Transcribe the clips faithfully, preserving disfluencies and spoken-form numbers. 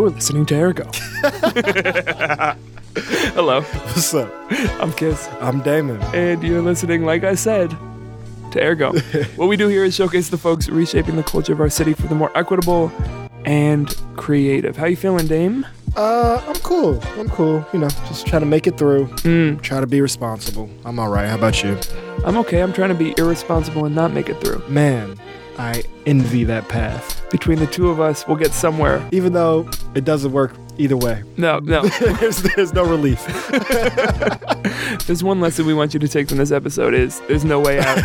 You're listening to Ergo. Hello. What's up? I'm Kiss. I'm Damon. And you're listening, like I said, to Ergo. What we do here is showcase the folks reshaping the culture of our city for the more equitable and creative. How you feeling, Dame? Uh, I'm cool. I'm cool. You know, just trying to make it through. Mm. Try to be responsible. I'm all right. How about you? I'm okay. I'm trying to be irresponsible and not make it through. Man, I envy that path. Between the two of us, we'll get somewhere. Even though it doesn't work either way. No, no. there's, there's no relief. There's one lesson we want you to take from this episode is there's no way out.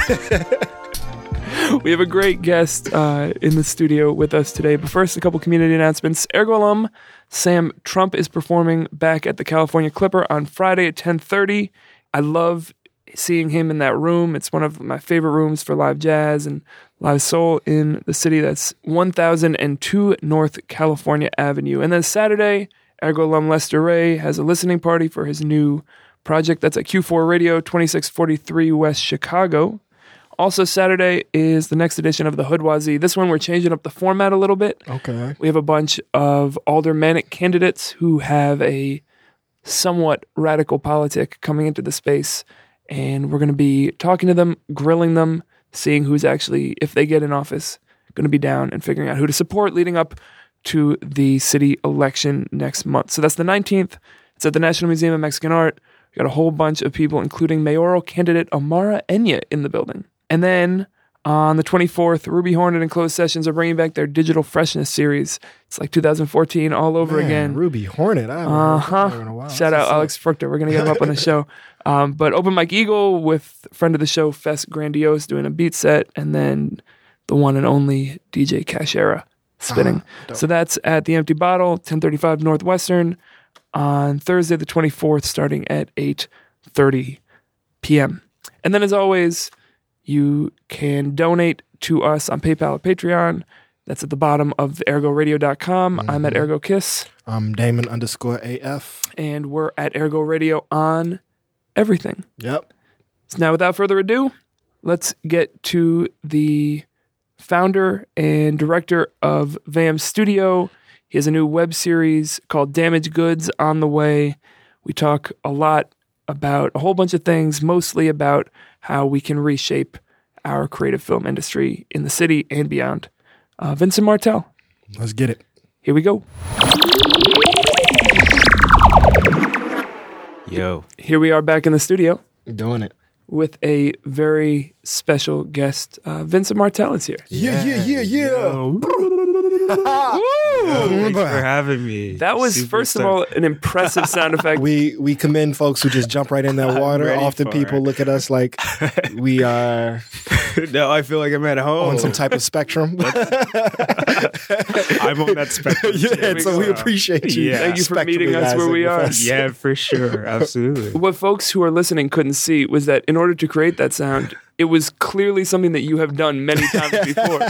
We have a great guest uh, in the studio with us today. But first, a couple community announcements. Ergo alum Sam Trump is performing back at the California Clipper on Friday at ten thirty. I love seeing him in that room. It's one of my favorite rooms for live jazz and live soul in the city. That's one thousand two North California Avenue. And then Saturday, Ergo alum Lester Ray has a listening party for his new project. That's at Q four Radio, twenty-six forty-three West Chicago. Also, Saturday is the next edition of the Hood Wazzy. This one, we're changing up the format a little bit. Okay. We have a bunch of aldermanic candidates who have a somewhat radical politic coming into the space, and we're going to be talking to them, grilling them, seeing who's actually, if they get in office, going to be down and figuring out who to support leading up to the city election next month. So that's the nineteenth. It's at the National Museum of Mexican Art. We've got a whole bunch of people, including mayoral candidate Amara Enya in the building. And then on the twenty-fourth, Ruby Hornet and Closed Sessions are bringing back their Digital Freshness series. It's like two thousand fourteen all over Man, again. Ruby Hornet. I haven't uh-huh. heard in a while. Shout That's out Alex Fruchter. We're going to get him up on the show. Um, but Open Mike Eagle with friend of the show, Fest Grandiose, doing a beat set. And then the one and only D J Cashera spinning. Uh-huh. So that's at The Empty Bottle, ten thirty-five Northwestern on Thursday the twenty-fourth, starting at eight thirty p.m. And then as always, you can donate to us on PayPal or Patreon. That's at the bottom of ergo radio dot com. Mm-hmm. I'm at Ergo Kiss. I'm Damon underscore A F. And we're at Ergo Radio on everything. Yep. So now, without further ado, let's get to the founder and director of V A M Studio. He has a new web series called Damaged Goods on the way. We talk a lot about a whole bunch of things, mostly about how we can reshape our creative film industry in the city and beyond. Uh, Vincent Martel. Let's get it. Here we go. Yo. Here we are back in the studio. Doing it. With a very special guest. Uh, Vincent Martel is here. Yeah, yeah, yeah, yeah. yeah. Oh, thanks for having me. That was, Super first of all, an impressive sound effect. we we commend folks who just jump right in that water. Often people it. look at us like we are. No, I feel like I'm at home on some type of spectrum. I'm on that spectrum. Yeah, too. so we appreciate you. Yeah. Thank you for meeting us where we are. Yeah, for sure, absolutely. What folks who are listening couldn't see was that in order to create that sound, it was clearly something that you have done many times before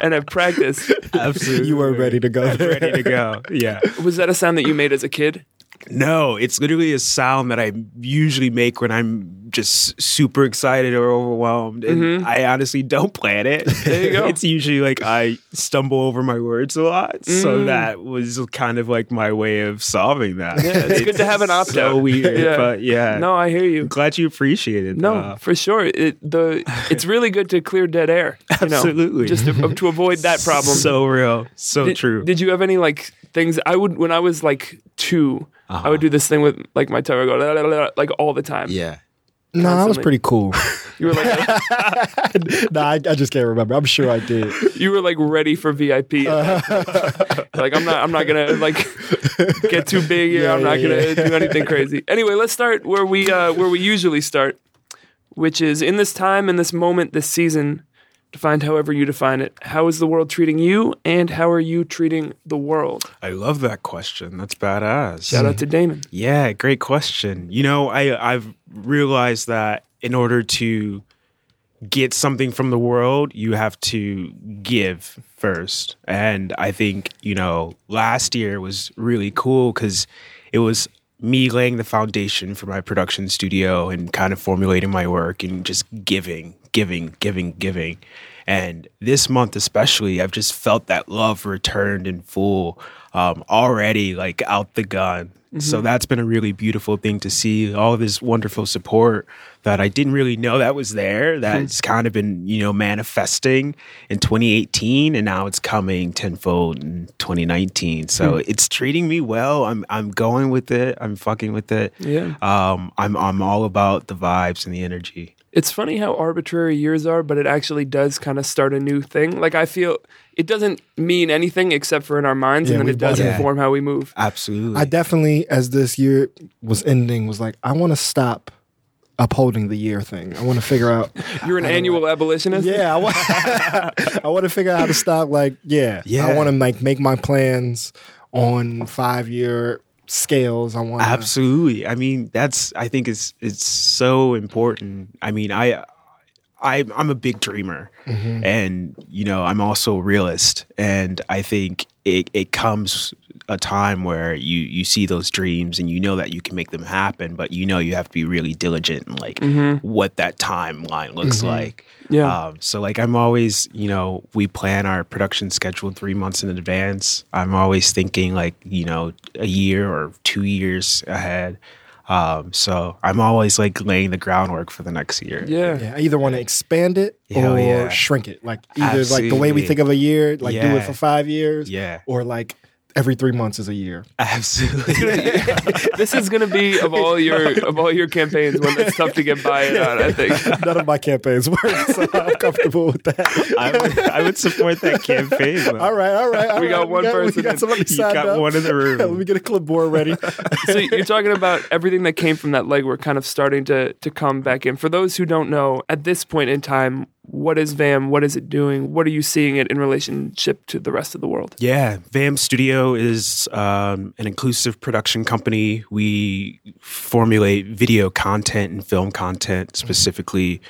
and have practiced. Absolutely. You were ready to go. Ready to go. Yeah. Was that a sound that you made as a kid? No, it's literally a sound that I usually make when I'm just super excited or overwhelmed. And mm-hmm. I honestly don't plan it. There you go. It's usually like I stumble over my words a lot. Mm. So that was kind of like my way of solving that. Yeah, it's, it's good to have an opt-out. So weird, yeah. but yeah. No, I hear you. I'm glad you appreciate it. No, though. for sure. It, the It's really good to clear dead air. You know, absolutely. Just to, to avoid that problem. So real. So did, true. Did you have any like things? I would, when I was like two, Uh-huh. I would do this thing with like my toe, I go la, la, la, la, like all the time. Yeah. No, nah, that was pretty cool. You were like, no, nah, I, I just can't remember. I'm sure I did. You were like ready for V I P. Uh-huh. Like I'm not, I'm not gonna like get too big here. Yeah, I'm not yeah, gonna yeah. do anything crazy. Anyway, let's start where we uh, where we usually start, which is in this time, in this moment, this season. Defined however you define it. How is the world treating you, and how are you treating the world? I love that question. That's badass. Shout out to Damon. Yeah, great question. You know, I, I've realized that in order to get something from the world, you have to give first. And I think, you know, last year was really cool because it was me laying the foundation for my production studio and kind of formulating my work and just giving, giving, giving, giving. And this month especially, I've just felt that love returned in full, um, already like out the gun. Mm-hmm. So that's been a really beautiful thing to see, all of this wonderful support that I didn't really know that was there, that's mm-hmm. kind of been, you know, manifesting in twenty eighteen, and now it's coming tenfold in twenty nineteen. So mm-hmm. it's treating me well. I'm I'm going with it. I'm fucking with it. Yeah. Um, I'm I'm all about the vibes and the energy. It's funny how arbitrary years are, but it actually does kind of start a new thing. Like, I feel it doesn't mean anything except for in our minds, yeah, and then it does inform how we move. Absolutely. I definitely, as this year was ending, was like, I want to stop upholding the year thing. I want to figure out. You're an annual like, abolitionist? Yeah. I want, I want to figure out how to stop. Like, yeah. yeah. I want to like make my plans on five-year scales. I want absolutely. I mean, that's. I think it's it's so important. I mean, I, I I'm a big dreamer, mm-hmm. and you know, I'm also a realist. And I think it it comes a time where you you see those dreams and you know that you can make them happen, but you know you have to be really diligent in like mm-hmm. what that timeline looks mm-hmm. like. Yeah. Um, so like I'm always, you know, we plan our production schedule three months in advance. I'm always thinking like, you know, a year or two years ahead. Um, so I'm always like laying the groundwork for the next year. Yeah. yeah I either want to expand it Hell or yeah. shrink it. Like either Absolutely. Like the way we think of a year, like yeah. do it for five years. Yeah. Or like every three months is a year. Absolutely. This is going to be of all your of all your campaigns one that's tough to get buy-in on. I think none of my campaigns work, so I'm comfortable with that. I would, I would support that campaign. Though. All right, all right. All we, right. Got we got one person. We got somebody signed got up. One in the room. Let me get a clipboard ready. So you're talking about everything that came from that legwork kind of starting to to come back in. For those who don't know, at this point in time, what is V A M? What is it doing? What are you seeing it in relationship to the rest of the world? Yeah, V A M Studio is um, an inclusive production company. We formulate video content and film content specifically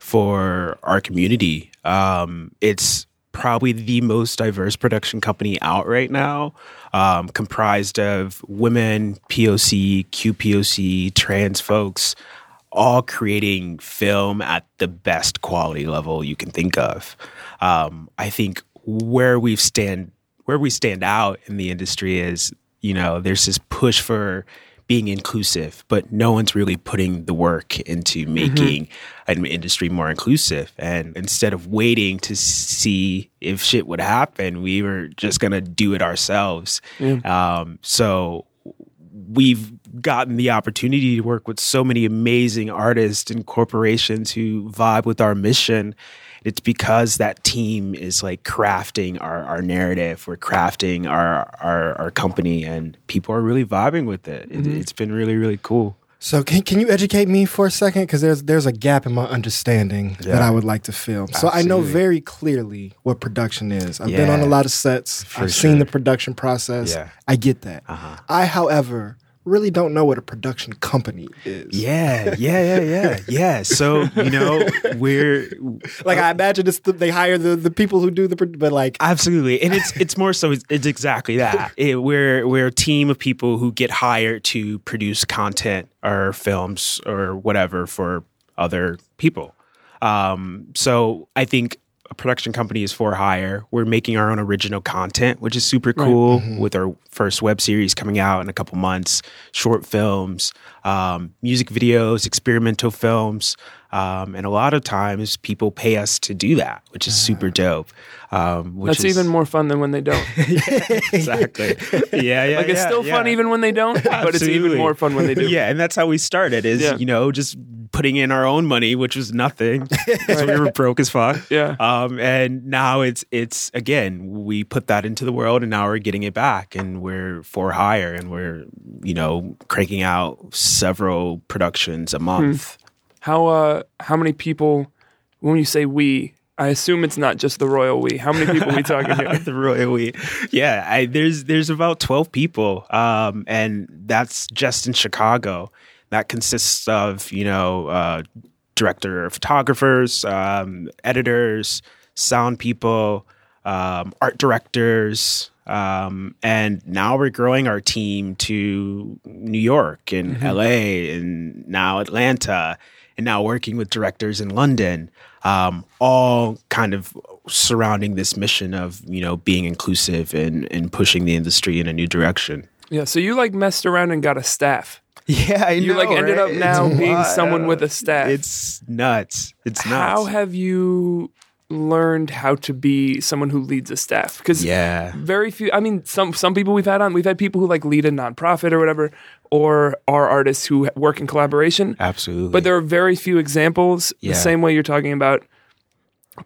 for our community. Um, it's probably the most diverse production company out right now, um, comprised of women, P O C, Q P O C, trans folks, all creating film at the best quality level you can think of. Um, I think where we stand, where we stand out in the industry is, you know, there's this push for being inclusive, but no one's really putting the work into making mm-hmm. an industry more inclusive. And instead of waiting to see if shit would happen, we were just gonna do it ourselves. Yeah. Um, so we've gotten the opportunity to work with so many amazing artists and corporations who vibe with our mission. It's because that team is like crafting our, our narrative. We're crafting our, our, our company, and people are really vibing with it. it mm-hmm. It's been really, really cool. So can can you educate me for a second? Because there's there's a gap in my understanding yeah. that I would like to fill. Absolutely. So I know very clearly what production is. I've yeah. been on a lot of sets. For I've sure. seen the production process. Yeah. I get that. Uh-huh. I, however, really don't know what a production company is. Yeah, yeah, yeah, yeah, yeah. So, you know, we're... Like, uh, I imagine it's the, they hire the, the people who do the... But, like... Absolutely. And it's it's more so, it's, it's exactly that. It, we're, we're a team of people who get hired to produce content or films or whatever for other people. Um, so, I think... a production company is for hire. We're making our own original content, which is super cool, right. mm-hmm. with our first web series coming out in a couple months, short films, um, music videos, experimental films. Um, and a lot of times people pay us to do that, which is uh, super dope. Um, which that's is, even more fun than when they don't. yeah, exactly. Yeah, yeah, Like yeah, it's still yeah. fun even when they don't, but Absolutely. It's even more fun when they do. Yeah, and that's how we started is, yeah. you know, just putting in our own money, which was nothing. So we were broke as fuck. Yeah. Um, and now it's, it's again, we put that into the world and now we're getting it back and we're for hire and we're, you know, cranking out several productions a month. Hmm. How uh how many people, when you say we, I assume it's not just the royal we. How many people are we talking here? The royal we. Yeah, I, there's there's about twelve people, um, and that's just in Chicago. That consists of, you know, uh, director, photographers, um, editors, sound people, um, art directors. Um, and now we're growing our team to New York and mm-hmm. L A and now Atlanta. And now working with directors in London. um, all kind of surrounding this mission of, you know, being inclusive and, and pushing the industry in a new direction. Yeah. So you like messed around and got a staff. Yeah, I you know. You like ended right? up now it's being wild. Someone with a staff. It's nuts. It's nuts. How have you learned how to be someone who leads a staff? Because yeah. very few, I mean, some some people we've had on, we've had people who like lead a nonprofit or whatever, or are artists who work in collaboration. Absolutely. But there are very few examples. Yeah. The same way you're talking about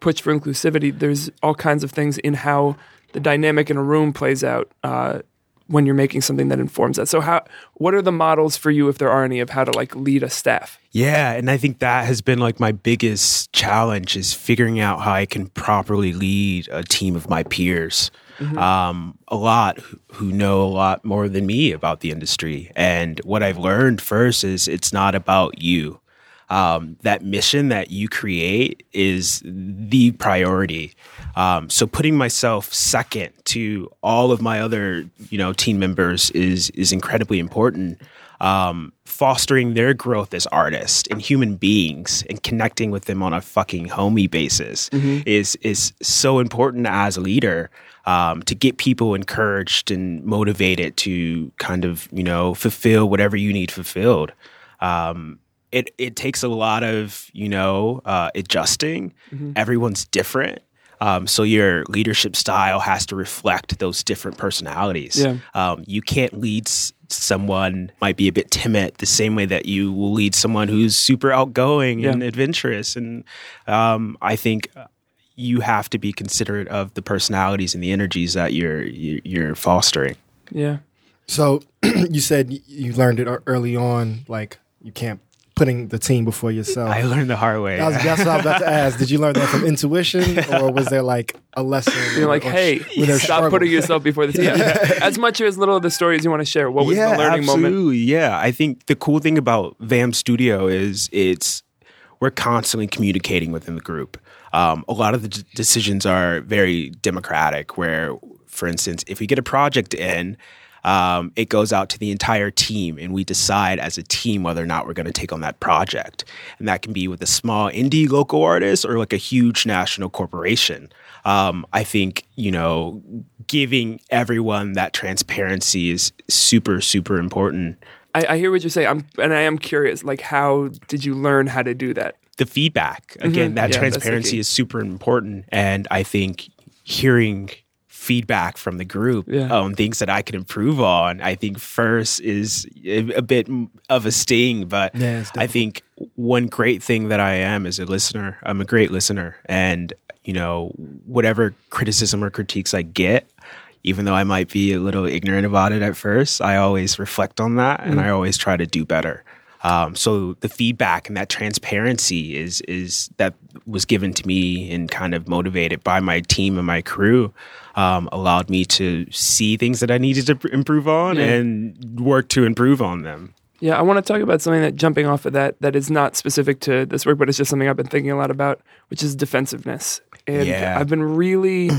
push for inclusivity, there's all kinds of things in how the dynamic in a room plays out uh when you're making something that informs that. So how, what are the models for you, if there are any, of how to like lead a staff? Yeah. And I think that has been like my biggest challenge, is figuring out how I can properly lead a team of my peers. Mm-hmm. Um, a lot who, who know a lot more than me about the industry. And what I've learned first is it's not about you. Um, that mission that you create is the priority. Um, so putting myself second to all of my other, you know, team members is is incredibly important. Um, fostering their growth as artists and human beings and connecting with them on a fucking homey basis mm-hmm. is is so important as a leader. Um, to get people encouraged and motivated to kind of, you know, fulfill whatever you need fulfilled. Um, It it takes a lot of, you know, uh, adjusting. Mm-hmm. Everyone's different. Um, so your leadership style has to reflect those different personalities. Yeah. Um, you can't lead s- someone might be a bit timid the same way that you will lead someone who's super outgoing yeah. and adventurous. And um, I think you have to be considerate of the personalities and the energies that you're you're fostering. Yeah. So you said you learned it early on, like you can't putting the team before yourself. I learned the hard way. That was, that's what I was about to ask. Did you learn that from intuition, or was there like a lesson? You're like, or, hey, or stop struggle? Putting yourself before the team. Yeah. Yeah. As much or as little of the story as you want to share, what was yeah, the learning absolutely. moment? Absolutely, yeah. I think the cool thing about V A M Studio is it's we're constantly communicating within the group. Um, a lot of the d- decisions are very democratic, where, for instance, if we get a project in, Um, it goes out to the entire team, and we decide as a team whether or not we're going to take on that project. And that can be with a small indie local artist or like a huge national corporation. Um, I think, you know, giving everyone that transparency is super, super important. I, I hear what you're saying, I'm, and I am curious, like, how did you learn how to do that? The feedback. Again, mm-hmm. that yeah, transparency is super important, and I think hearing feedback from the group on yeah. um, things that I could improve on, I think first is a bit of a sting, but yeah, I think one great thing that I am is a listener. I'm a great listener, and you know, whatever criticism or critiques I get, even though I might be a little ignorant about it at first, I always reflect on that mm-hmm. and I always try to do better. Um, so the feedback and that transparency is is that was given to me and kind of motivated by my team and my crew um, allowed me to see things that I needed to pr- improve on yeah. and work to improve on them. Yeah, I want to talk about something that jumping off of that that is not specific to this work, but it's just something I've been thinking a lot about, which is defensiveness. And yeah. I've been really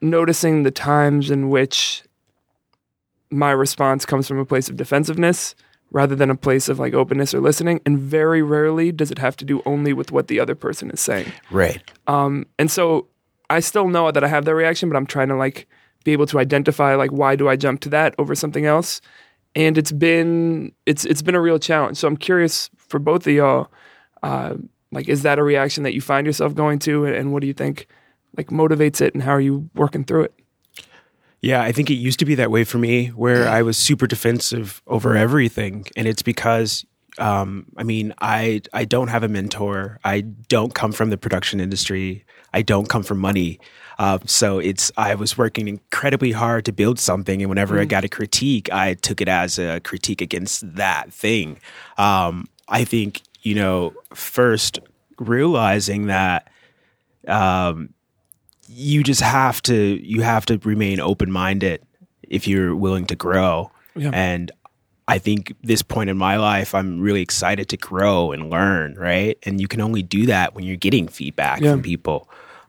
noticing the times in which my response comes from a place of defensiveness rather than a place of like openness or listening. And very rarely does it have to do only with what the other person is saying. Right. Um, and so I still know that I have that reaction, but I'm trying to like be able to identify like, why do I jump to that over something else? And it's been, it's, it's been a real challenge. So I'm curious for both of y'all, uh, like, is that a reaction that you find yourself going to? And, and what do you think like motivates it, and how are you working through it? Yeah, I think it used to be that way for me, where I was super defensive over everything. And it's because, um, I mean, I I don't have a mentor. I don't come from the production industry. I don't come from money. Uh, so it's I was working incredibly hard to build something. And whenever mm. I got a critique, I took it as a critique against that thing. Um, I think, you know, first realizing that um, – you just have to, you have to remain open-minded if you're willing to grow. Yeah. And I think this point in my life, I'm really excited to grow and learn, right? And you can only do that when you're getting feedback yeah. from people.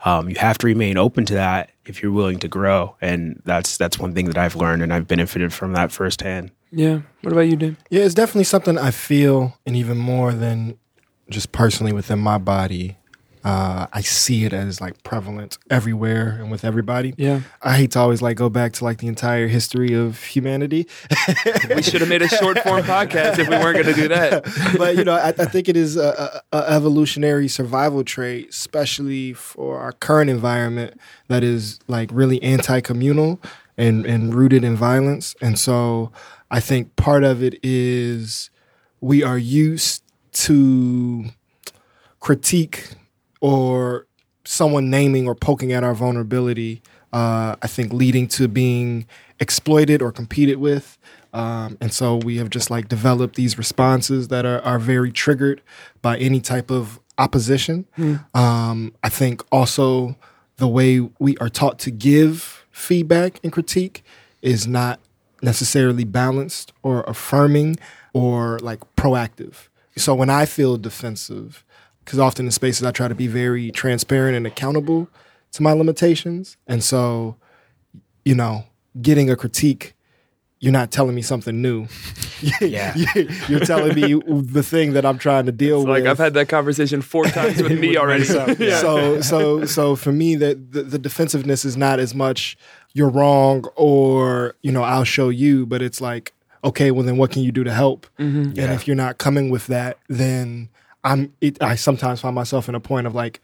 Um, you have to remain open to that if you're willing to grow. And that's that's one thing that I've learned, and I've benefited from that firsthand. Yeah. What about you, Dan? Yeah, it's definitely something I feel, and even more than just personally within my body, uh, I see it as like prevalent everywhere and with everybody. Yeah, I hate to always like go back to like the entire history of humanity. We should have made a short form podcast if we weren't going to do that. But you know, I, I think it is a, a, a evolutionary survival trait, especially for our current environment that is like really anti-communal and and rooted in violence. And so, I think part of it is we are used to critique or someone naming or poking at our vulnerability, uh, I think leading to being exploited or competed with. Um, and so we have just like developed these responses that are, are very triggered by any type of opposition. Mm. Um, I think also the way we are taught to give feedback and critique is not necessarily balanced or affirming or like proactive. So when I feel defensive, because often in spaces I try to be very transparent and accountable to my limitations. And so, you know, getting a critique, you're not telling me something new. Yeah. You're telling me the thing that I'm trying to deal it's with. Like I've had that conversation four times with me already. So, yeah. so, so, so for me, that the, the defensiveness is not as much you're wrong or, you know, I'll show you, but it's like, okay, well then what can you do to help? Mm-hmm. Yeah. And if you're not coming with that, then I'm, it, I sometimes find myself in a point of like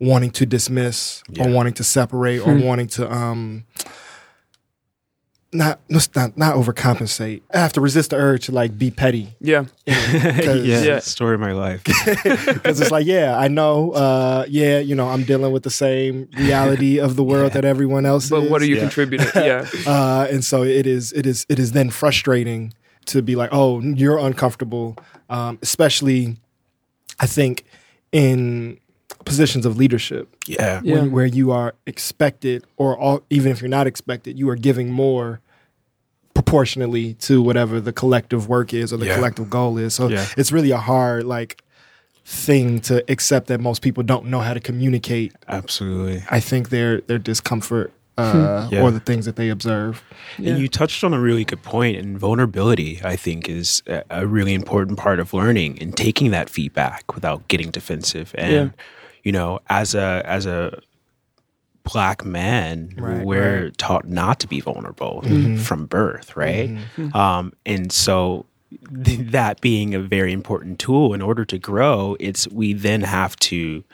wanting to dismiss yeah. or wanting to separate or wanting to, um, Not, not not overcompensate. I have to resist the urge to like be petty. Yeah, yeah, yeah. Story of my life. Because it's like, yeah, I know. Uh, yeah, you know, I'm dealing with the same reality of the world yeah. that everyone else. But is. What are you yeah. contributing? Yeah, uh, and so it is. It is. It is then frustrating to be like, oh, you're uncomfortable, um, especially, I think, in positions of leadership, yeah, yeah. When, where you are expected, or all, even if you're not expected, you are giving more proportionally to whatever the collective work is or the yeah. collective goal is. So yeah. it's really a hard like thing to accept that most people don't know how to communicate. Absolutely, I think their their discomfort uh, yeah. or the things that they observe. Yeah. And you touched on a really good point, and vulnerability, I think, is a really important part of learning and taking that feedback without getting defensive and. Yeah. You know, as a as a black man, right, we're right. taught not to be vulnerable mm-hmm. from birth, right? Mm-hmm. Um, and so th- that being a very important tool in order to grow, it's we then have to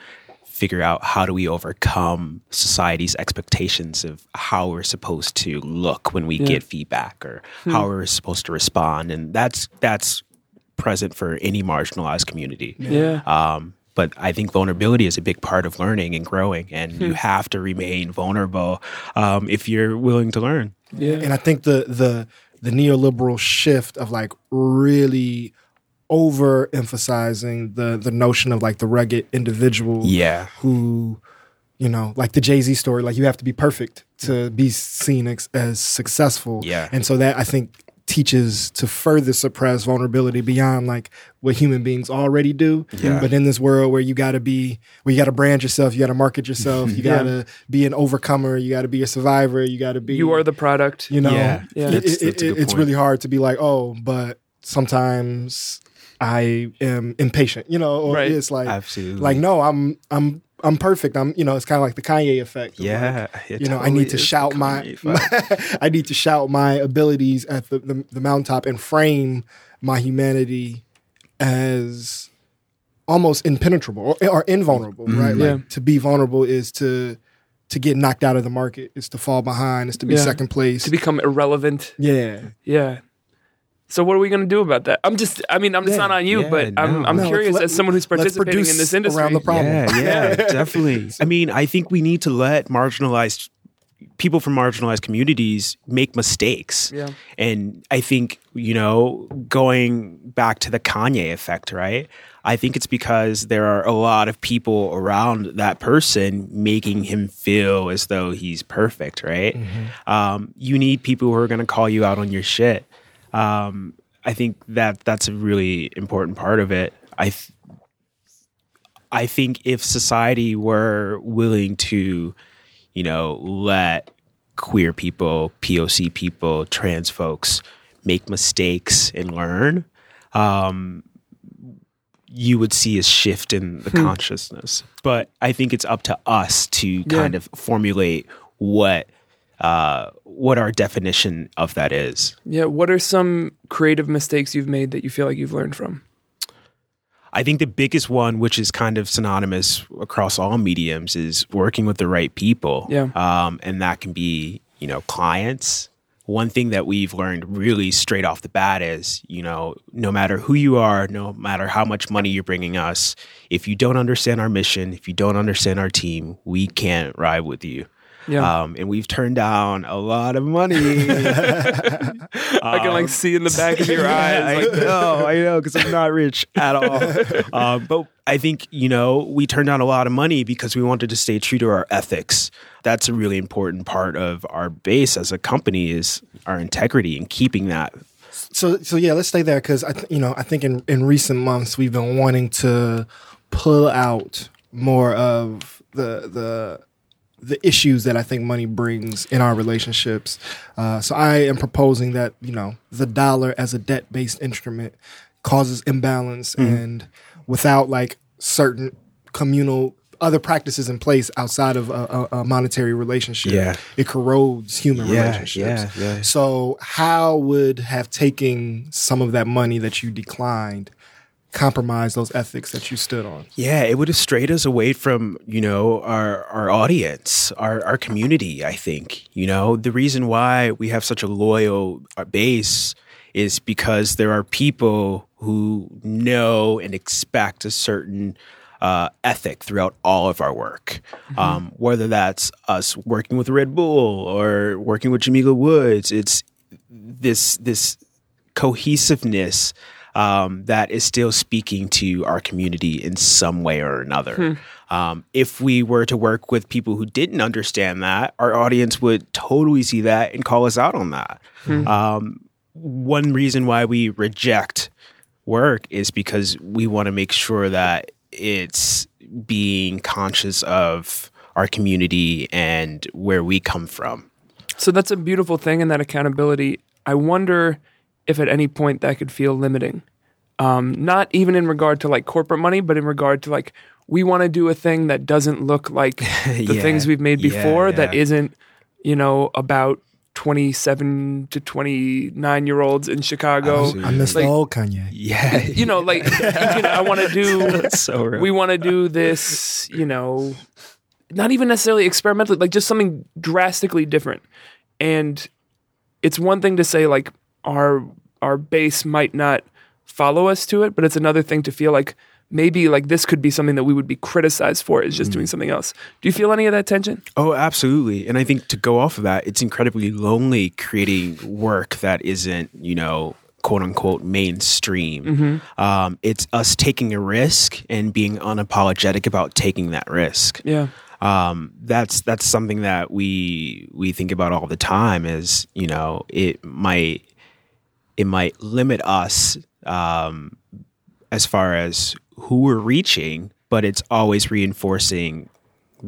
figure out how do we overcome society's expectations of how we're supposed to look when we yeah. get feedback or mm-hmm. how we're supposed to respond. And that's that's present for any marginalized community. Yeah. Um, But I think vulnerability is a big part of learning and growing, and mm. you have to remain vulnerable um, if you're willing to learn. Yeah. And I think the the the neoliberal shift of like really overemphasizing the the notion of like the rugged individual yeah. who, you know, like the Jay-Z story, like you have to be perfect to be seen ex- as successful. Yeah. And so that, I think, teaches to further suppress vulnerability beyond like what human beings already do. Yeah. But in this world where you gotta be, where you gotta brand yourself, you gotta market yourself, you yeah. gotta be an overcomer, you gotta be a survivor, you gotta be- You are the product. You know, yeah. Yeah. It, that's, that's it, it, it's really hard to be like, oh, but sometimes I am impatient, you know, or right. it's like, absolutely. Like, no, I'm, I'm, I'm perfect. I'm, you know, it's kind of like the Kanye effect. Yeah. Like, you know, totally I need to shout my, my I need to shout my abilities at the, the, the mountaintop and frame my humanity as almost impenetrable or, or invulnerable, mm-hmm. right? Yeah. Like to be vulnerable is to, to get knocked out of the market, is to fall behind, is to be yeah. second place. To become irrelevant. Yeah. Yeah. So what are we going to do about that? I'm just, I mean, I'm, yeah, it's not on you, yeah, but I'm, no, I'm no, curious let, as someone who's participating in this industry. Around the problem. Yeah, yeah, definitely. I mean, I think we need to let marginalized people from marginalized communities make mistakes. Yeah. And I think, you know, going back to the Kanye effect, right? I think it's because there are a lot of people around that person making him feel as though he's perfect, right? Mm-hmm. Um, you need people who are going to call you out on your shit. Um, I think that that's a really important part of it. I th- I think if society were willing to, you know, let queer people, P O C people, trans folks make mistakes and learn, um, you would see a shift in the hmm. consciousness. But I think it's up to us to kind yeah. of formulate what uh, what our definition of that is. Yeah. What are some creative mistakes you've made that you feel like you've learned from? I think the biggest one, which is kind of synonymous across all mediums, is working with the right people. Yeah. Um, and that can be, you know, clients. One thing that we've learned really straight off the bat is, you know, no matter who you are, no matter how much money you're bringing us, if you don't understand our mission, if you don't understand our team, we can't ride with you. Yeah. Um, and we've turned down a lot of money. um, I can like see in the back of your eyes. Like, no, I know, because I'm not rich at all. Um, but I think, you know, we turned down a lot of money because we wanted to stay true to our ethics. That's a really important part of our base as a company, is our integrity and keeping that. So, so yeah, let's stay there, because I, th- you know, I think in, in recent months we've been wanting to pull out more of the the. the issues that I think money brings in our relationships. Uh, so I am proposing that, you know, the dollar as a debt-based instrument causes imbalance, mm-hmm. and without like certain communal other practices in place outside of a, a, a monetary relationship, yeah. it corrodes human yeah, relationships. Yeah, yeah. So how would have taking some of that money that you declined compromise those ethics that you stood on? Yeah, it would have strayed us away from, you know, our our audience, our our community, I think. You know, the reason why we have such a loyal base is because there are people who know and expect a certain uh, ethic throughout all of our work. Mm-hmm. Um, whether that's us working with Red Bull or working with Jamila Woods, it's this this cohesiveness Um, that is still speaking to our community in some way or another. Hmm. Um, if we were to work with people who didn't understand that, our audience would totally see that and call us out on that. Hmm. Um, one reason why we reject work is because we want to make sure that it's being conscious of our community and where we come from. So that's a beautiful thing, and that accountability. I wonder if at any point that could feel limiting. Um, not even in regard to like corporate money, but in regard to like, we want to do a thing that doesn't look like the yeah, things we've made before, yeah, yeah. that isn't, you know, about twenty-seven to twenty-nine year olds in Chicago. I miss like, the old Kanye. Yeah. You know, like, you know, I want to do, that's so real. We want to do this, you know, not even necessarily experimentally, like just something drastically different. And it's one thing to say like, our our base might not follow us to it, but it's another thing to feel like maybe like this could be something that we would be criticized for, is just mm. doing something else. Do you feel any of that tension? Oh, absolutely. And I think to go off of that, it's incredibly lonely creating work that isn't, you know, quote unquote mainstream. Mm-hmm. Um, it's us taking a risk and being unapologetic about taking that risk. Yeah. Um, that's that's something that we we think about all the time, is, you know, it might It might limit us um, as far as who we're reaching, but it's always reinforcing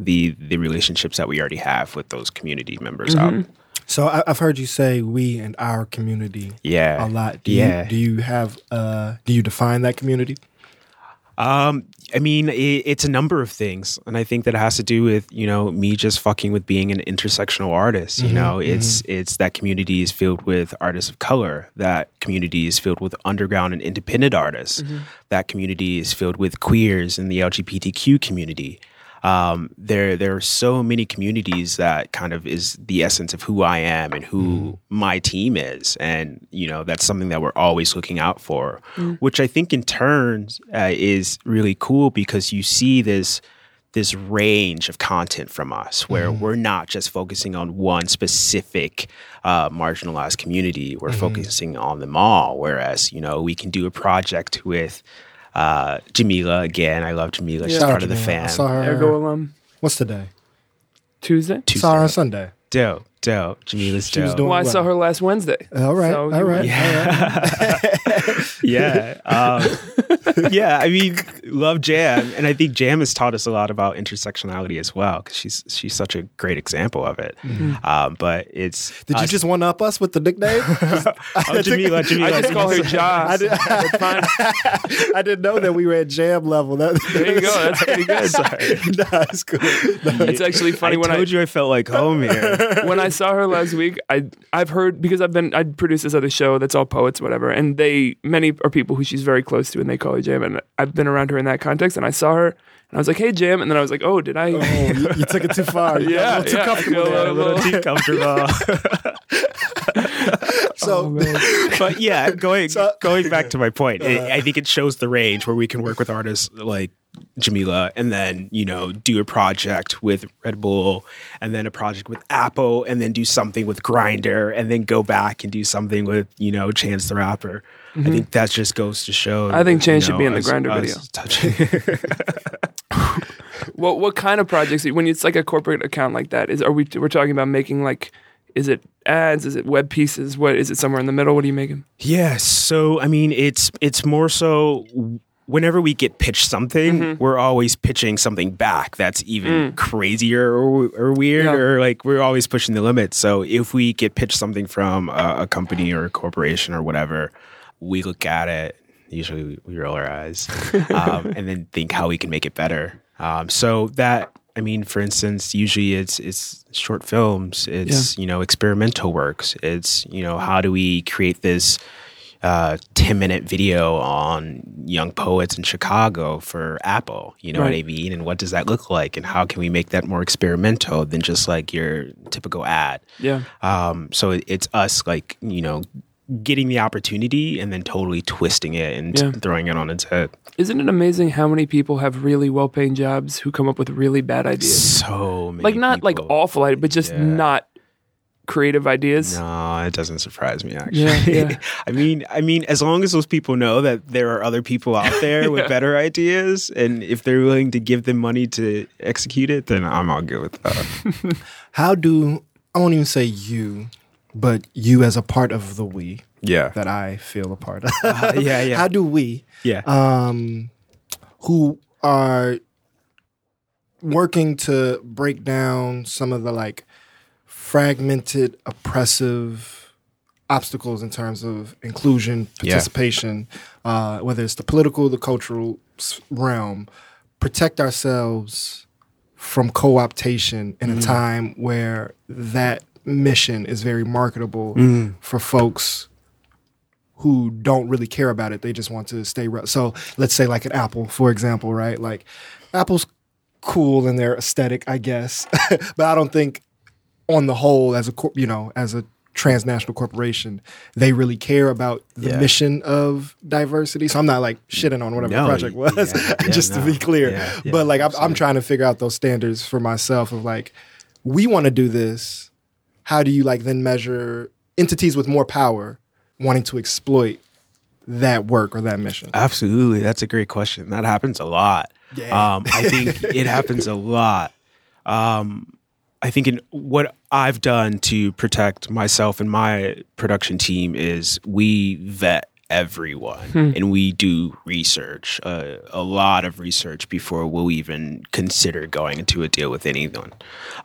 the the relationships that we already have with those community members. Mm-hmm. Out. So I, I've heard you say "we" and "our community" yeah. a lot. Do yeah. you do you have uh, do you define that community? Um, I mean, it, it's a number of things, and I think that it has to do with, you know, me just fucking with being an intersectional artist. You mm-hmm, know, mm-hmm. it's it's that community is filled with artists of color. That community is filled with underground and independent artists. Mm-hmm. That community is filled with queers and the L G B T Q community. Um, there, there are so many communities that kind of is the essence of who I am and who mm. my team is. And, you know, that's something that we're always looking out for, mm. which I think in turn uh, is really cool, because you see this, this range of content from us where mm. we're not just focusing on one specific uh, marginalized community. We're mm. focusing on them all. Whereas, you know, we can do a project with Uh, Jamila again. I love Jamila. Yeah, she's part of the fam. Ergo alum. What's today? Tuesday? Tuesday. Saw her on Sunday. Dope. dope. Jamila's dope. She was doing well, well. I saw her last Wednesday. All right. So all right. Yeah. All right. yeah. Um, yeah. I mean, love Jam. And I think Jam has taught us a lot about intersectionality as well, because she's she's such a great example of it. Mm-hmm. Um, but it's... Did us. you just one-up us with the nickname? oh, Jamila, Jamila. I just call her Josh. I, I didn't know that we were at Jam level. That, there you go. That's pretty good. Sorry. No, it's cool. No. It's actually funny. I when I told you I felt like home here. When I saw her last week, I, I've heard, because I've been, I produced this other show that's all poets, whatever, and they, many are people who she's very close to, and they call her Jam, and I've been around her in that context, and I saw her, and I was like, hey, Jam, and then I was like, oh, did I? Oh, you, you took it too far. You yeah, got a little yeah, too comfortable. I got a little, little too comfortable. So, oh, but yeah, going so, going back to my point, uh, it, I think it shows the range where we can work with artists like Jamila, and then, you know, do a project with Red Bull, and then a project with Apple, and then do something with Grindr, and then go back and do something with, you know, Chance the Rapper. Mm-hmm. I think that just goes to show. I think Chance, you know, should be in the Grindr video. Touching. Well, what kind of projects when it's like a corporate account like that is? Are we we're talking about making like? Is it ads? Is it web pieces? What is it? Somewhere in the middle? What are you making? Yeah. So I mean, it's it's more so. Whenever we get pitched something, mm-hmm. we're always pitching something back that's even mm. crazier or, or weird, yeah. or like we're always pushing the limits. So if we get pitched something from a, a company or a corporation or whatever, we look at it. Usually, we, we roll our eyes um, and then think how we can make it better. Um, so that. I mean, for instance, usually it's it's short films, it's, yeah. you know, experimental works. It's, you know, how do we create this uh, ten-minute video on young poets in Chicago for Apple? You know right. what I mean? And what does that look like? And how can we make that more experimental than just like your typical ad? Yeah. Um, so it's us like, you know, getting the opportunity and then totally twisting it and yeah. t- throwing it on its head. Isn't it amazing how many people have really well-paying jobs who come up with really bad ideas? So many. Like not people. Like awful ideas, but just yeah. not creative ideas. No, it doesn't surprise me actually. Yeah, yeah. I mean, I mean, as long as those people know that there are other people out there yeah. with better ideas, and if they're willing to give them money to execute it, then I'm all good with that. How do I won't even say you. But you as a part of the we yeah. that I feel a part of. uh, yeah, yeah. How do we, yeah. um, who are working to break down some of the like fragmented, oppressive obstacles in terms of inclusion, participation, yeah. uh, whether it's the political, the cultural realm, protect ourselves from co-optation in mm-hmm. a time where that mission is very marketable mm. for folks who don't really care about it. They just want to stay. Re- so let's say like an Apple, for example, right? Like Apple's cool in their aesthetic, I guess, but I don't think on the whole as a, cor- you know, as a transnational corporation, they really care about the yeah. mission of diversity. So I'm not like shitting on whatever no, the project was, yeah, yeah, just no. to be clear. Yeah, yeah, but like I'm, I'm trying to figure out those standards for myself of like, we want to do this. How do you like then measure entities with more power wanting to exploit that work or that mission? Absolutely. That's a great question. That happens a lot. Yeah. Um, I think it happens a lot. Um, I think in what I've done to protect myself and my production team is we vet everyone hmm. and we do research, uh, a lot of research before we'll even consider going into a deal with anyone.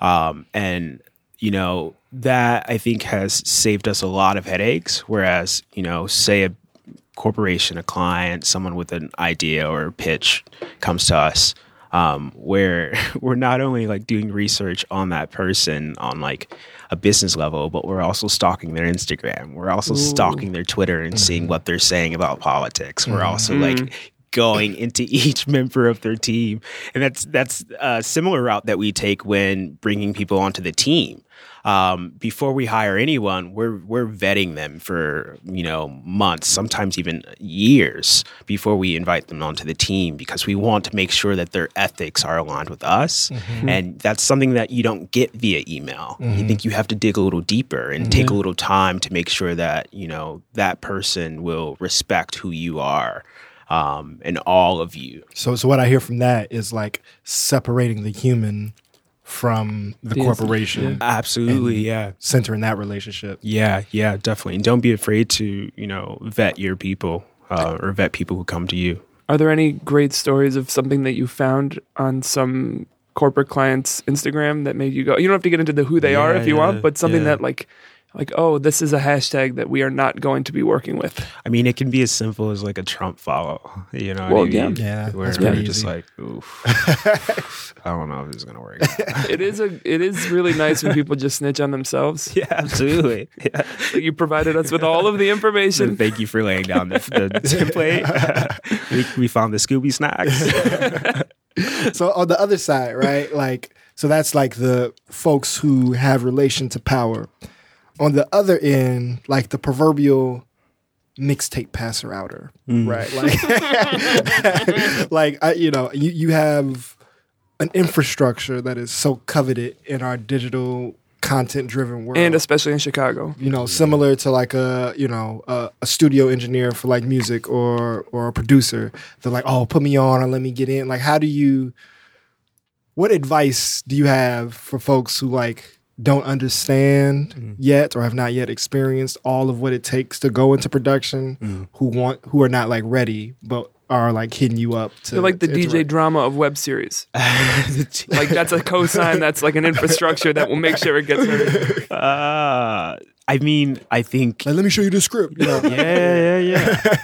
Um, and you know, that I think has saved us a lot of headaches. Whereas, you know, say a corporation, a client, someone with an idea or a pitch comes to us, um, where we're not only like doing research on that person on like a business level, but we're also stalking their Instagram. We're also Ooh. stalking their Twitter and mm-hmm. seeing what they're saying about politics. We're mm-hmm. also like going into each member of their team. And that's that's a similar route that we take when bringing people onto the team. Um, before we hire anyone, we're we're vetting them for, you know, months, sometimes even years before we invite them onto the team, because we want to make sure that their ethics are aligned with us. Mm-hmm. And that's something that you don't get via email. Mm-hmm. You think you have to dig a little deeper and mm-hmm. take a little time to make sure that, you know, that person will respect who you are. Um, and all of you. So, so what I hear from that is like separating the human from the yes. corporation. Absolutely, yeah. Centering that relationship. Yeah, yeah, definitely. And don't be afraid to, you know, vet your people uh, or vet people who come to you. Are there any great stories of something that you found on some corporate client's Instagram that made you go, you don't have to get into the who they yeah, are if you yeah, want, but something yeah. that like, like, oh, this is a hashtag that we are not going to be working with? I mean, it can be as simple as like a Trump follow, you know? Well, I mean, yeah. yeah. Where we're easy. Just like, oof. I don't know if this is going to work out. It is a, it is really nice when people just snitch on themselves. Yeah, absolutely. Yeah. So you provided us with all of the information. And thank you for laying down the, the template. we, we found the Scooby snacks. So on the other side, right? Like, so that's like the folks who have relation to power. On the other end, like the proverbial mixtape passer outer, mm. right? Like, like I, you know, you, you have an infrastructure that is so coveted in our digital content driven world, and especially in Chicago. You know, similar to like a you know a, a studio engineer for like music or or a producer. They're like, oh, put me on or let me get in. Like, how do you? What advice do you have for folks who like? Don't understand mm. yet or have not yet experienced all of what it takes to go into production mm. who want who are not like ready but are like hitting you up to. They're like the D J interact. Drama of web series. Like that's a cosign, that's like an infrastructure that will make sure it gets heard. Uh, I mean, I think like, let me show you the script. You know? Yeah, yeah, yeah.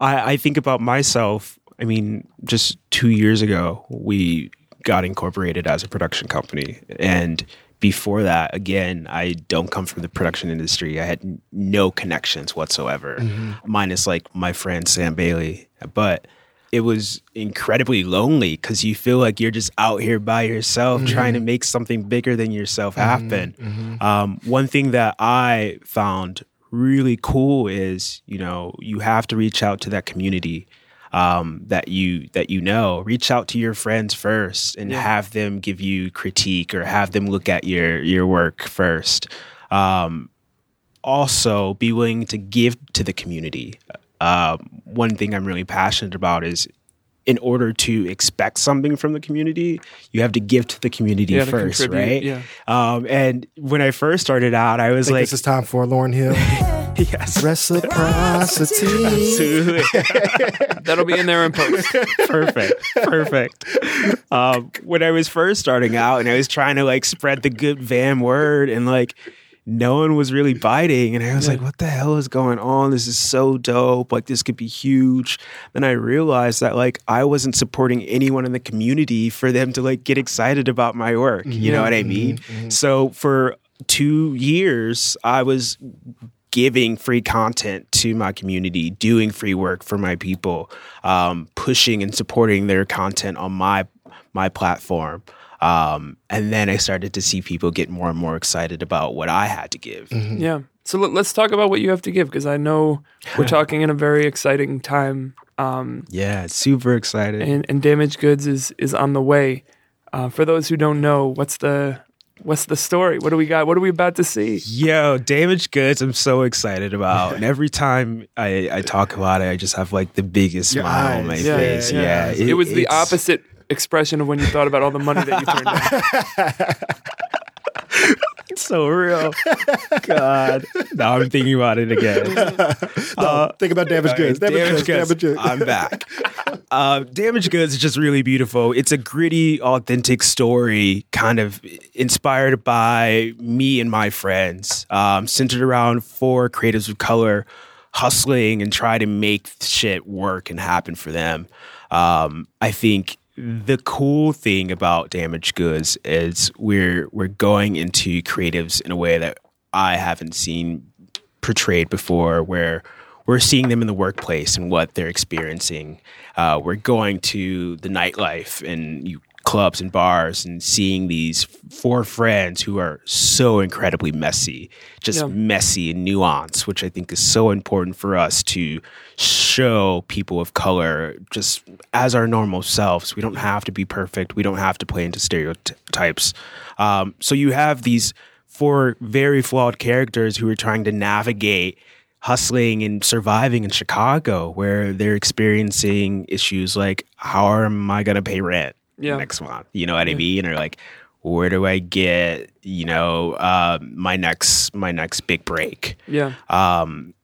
I, I think about myself. I mean, just two years ago, we got incorporated as a production company, and before that, again, I don't come from the production industry. I had no connections whatsoever, mm-hmm. minus like my friend Sam Bailey. But it was incredibly lonely because you feel like you're just out here by yourself mm-hmm. trying to make something bigger than yourself happen. Mm-hmm. Um, one thing that I found really cool is, you know, you have to reach out to that community. Um, that you that you know, reach out to your friends first and yeah. have them give you critique or have them look at your your work first. Um, also, be willing to give to the community. Uh, one thing I'm really passionate about is, in order to expect something from the community, you have to give to the community yeah, first, right? Yeah. Um, and when I first started out, I was I think like, "This is time for Lauryn Hill." Yes. Reciprocity. Absolutely. That'll be in there in post. Perfect. Perfect. Um, when I was first starting out and I was trying to like spread the good V A M word and like no one was really biting. And I was yeah. like, what the hell is going on? This is so dope. Like this could be huge. Then I realized that like I wasn't supporting anyone in the community for them to like get excited about my work. Mm-hmm. You know what I mean? Mm-hmm. So for two years, I was giving free content to my community, doing free work for my people, um, pushing and supporting their content on my my platform. Um, and then I started to see people get more and more excited about what I had to give. Mm-hmm. Yeah. So l- let's talk about what you have to give, because I know we're talking in a very exciting time. Um, yeah, super excited. And, and Damaged Goods is is on the way. Uh, for those who don't know, what's the... What's the story? What do we got? What are we about to see? Yo, Damaged Goods, I'm so excited about. And every time I, I talk about it, I just have like the biggest Your smile eyes. on my yeah, face. Yeah, yeah. yeah. It, it was the opposite expression of when you thought about all the money that you turned down. It's so real. God. Now I'm thinking about it again. no, uh, think about Damaged Goods. Damaged, damaged goods, goods. Damaged. I'm back. Uh, Damaged Goods is just really beautiful. It's a gritty, authentic story, kind of inspired by me and my friends, um, centered around four creatives of color hustling and try to make shit work and happen for them. Um, I think the cool thing about Damaged Goods is we're we're going into creatives in a way that I haven't seen portrayed before, where we're seeing them in the workplace and what they're experiencing. Uh, we're going to the nightlife and you, clubs and bars and seeing these four friends who are so incredibly messy, just yeah. messy and nuanced, which I think is so important for us to show people of color just as our normal selves. We don't have to be perfect. We don't have to play into stereotypes. Um, so you have these four very flawed characters who are trying to navigate hustling and surviving in Chicago, where they're experiencing issues like, how am I going to pay rent? yeah. next one. You know what yeah. I mean? Or like, where do I get, you know, uh, my next my next big break? Yeah. Um,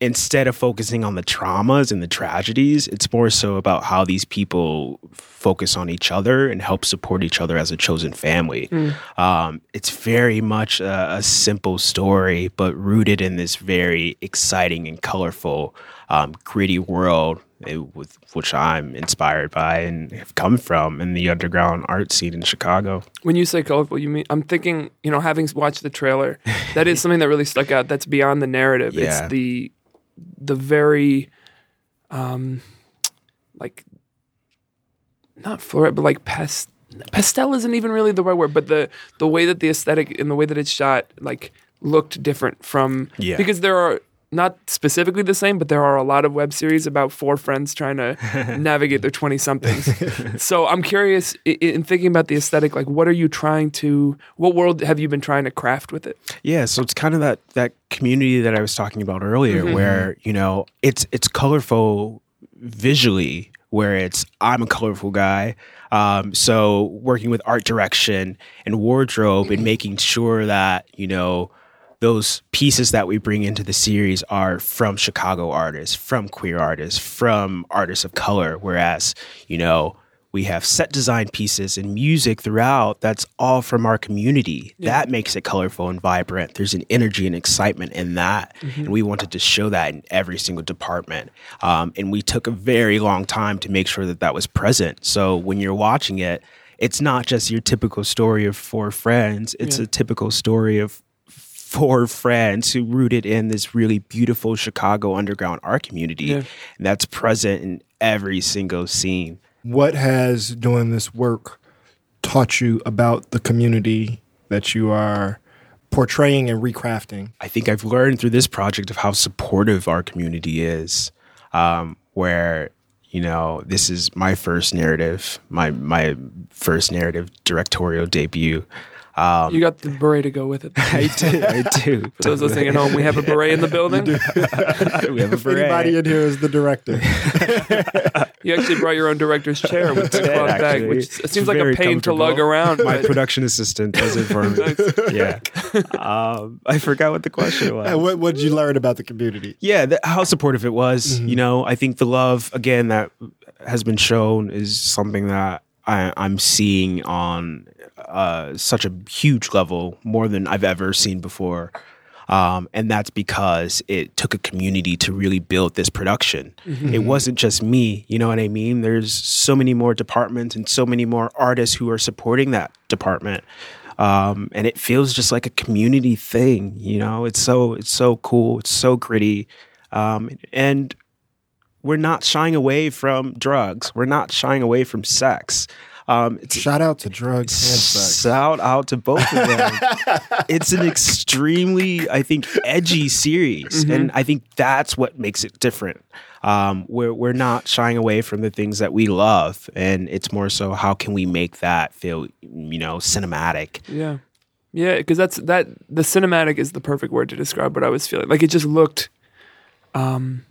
instead of focusing on the traumas and the tragedies, it's more so about how these people focus on each other and help support each other as a chosen family. Mm. Um, it's very much a, a simple story, but rooted in this very exciting and colorful, um, gritty world it, with which I'm inspired by and have come from in the underground art scene in Chicago. When you say colorful, you mean, I'm thinking, you know, having watched the trailer, that is something that really stuck out. That's beyond the narrative. Yeah. It's the... the very, um, like, not fluorite, but like past, pastel isn't even really the right word, but the, the way that the aesthetic and the way that it's shot, like, looked different from, yeah. because there are, not specifically the same, but there are a lot of web series about four friends trying to navigate their twenty-somethings. So I'm curious, in thinking about the aesthetic, like, what are you trying to, what world have you been trying to craft with it? Yeah, so it's kind of that that community that I was talking about earlier, mm-hmm. where, you know, it's it's colorful visually, where it's, I'm a colorful guy. Um, so working with art direction and wardrobe and making sure that, you know, those pieces that we bring into the series are from Chicago artists, from queer artists, from artists of color. Whereas, you know, we have set design pieces and music throughout that's all from our community. Yeah. That makes it colorful and vibrant. There's an energy and excitement in that. Mm-hmm. And we wanted to show that in every single department. Um, and we took a very long time to make sure that that was present. So when you're watching it, it's not just your typical story of four friends. It's yeah. a typical story of four friends who rooted in this really beautiful Chicago underground art community yeah. and that's present in every single scene. What has doing this work taught you about the community that you are portraying and recrafting? I think I've learned through this project of how supportive our community is, um, where, you know, this is my first narrative, my, my first narrative directorial debut. Um, you got the beret to go with it. I do, I do. For those listening at home, we have a beret in the building. We have a beret. Anybody in here is the director. You actually brought your own director's chair with the cloth bag, which seems like a pain to lug around. My production assistant does it for me. Yeah. Um, I forgot what the question was. What What did you learn about the community? Yeah, the, how supportive it was. Mm-hmm. You know, I think the love, again, that has been shown is something that I, I'm seeing on uh, such a huge level, more than I've ever seen before. Um, and that's because it took a community to really build this production. Mm-hmm. It wasn't just me, you know what I mean? There's so many more departments and so many more artists who are supporting that department. Um, and it feels just like a community thing, you know? It's so, it's so cool. It's so gritty. Um, and we're not shying away from drugs. We're not shying away from sex. Um, it's, shout out to drugs and sex. Shout out to both of them. It's an extremely, I think, edgy series. Mm-hmm. And I think that's what makes it different. Um, we're, we're not shying away from the things that we love. And it's more so how can we make that feel, you know, cinematic. Yeah. Yeah, because that's that. The cinematic is the perfect word to describe what I was feeling. Like, it just looked... Um,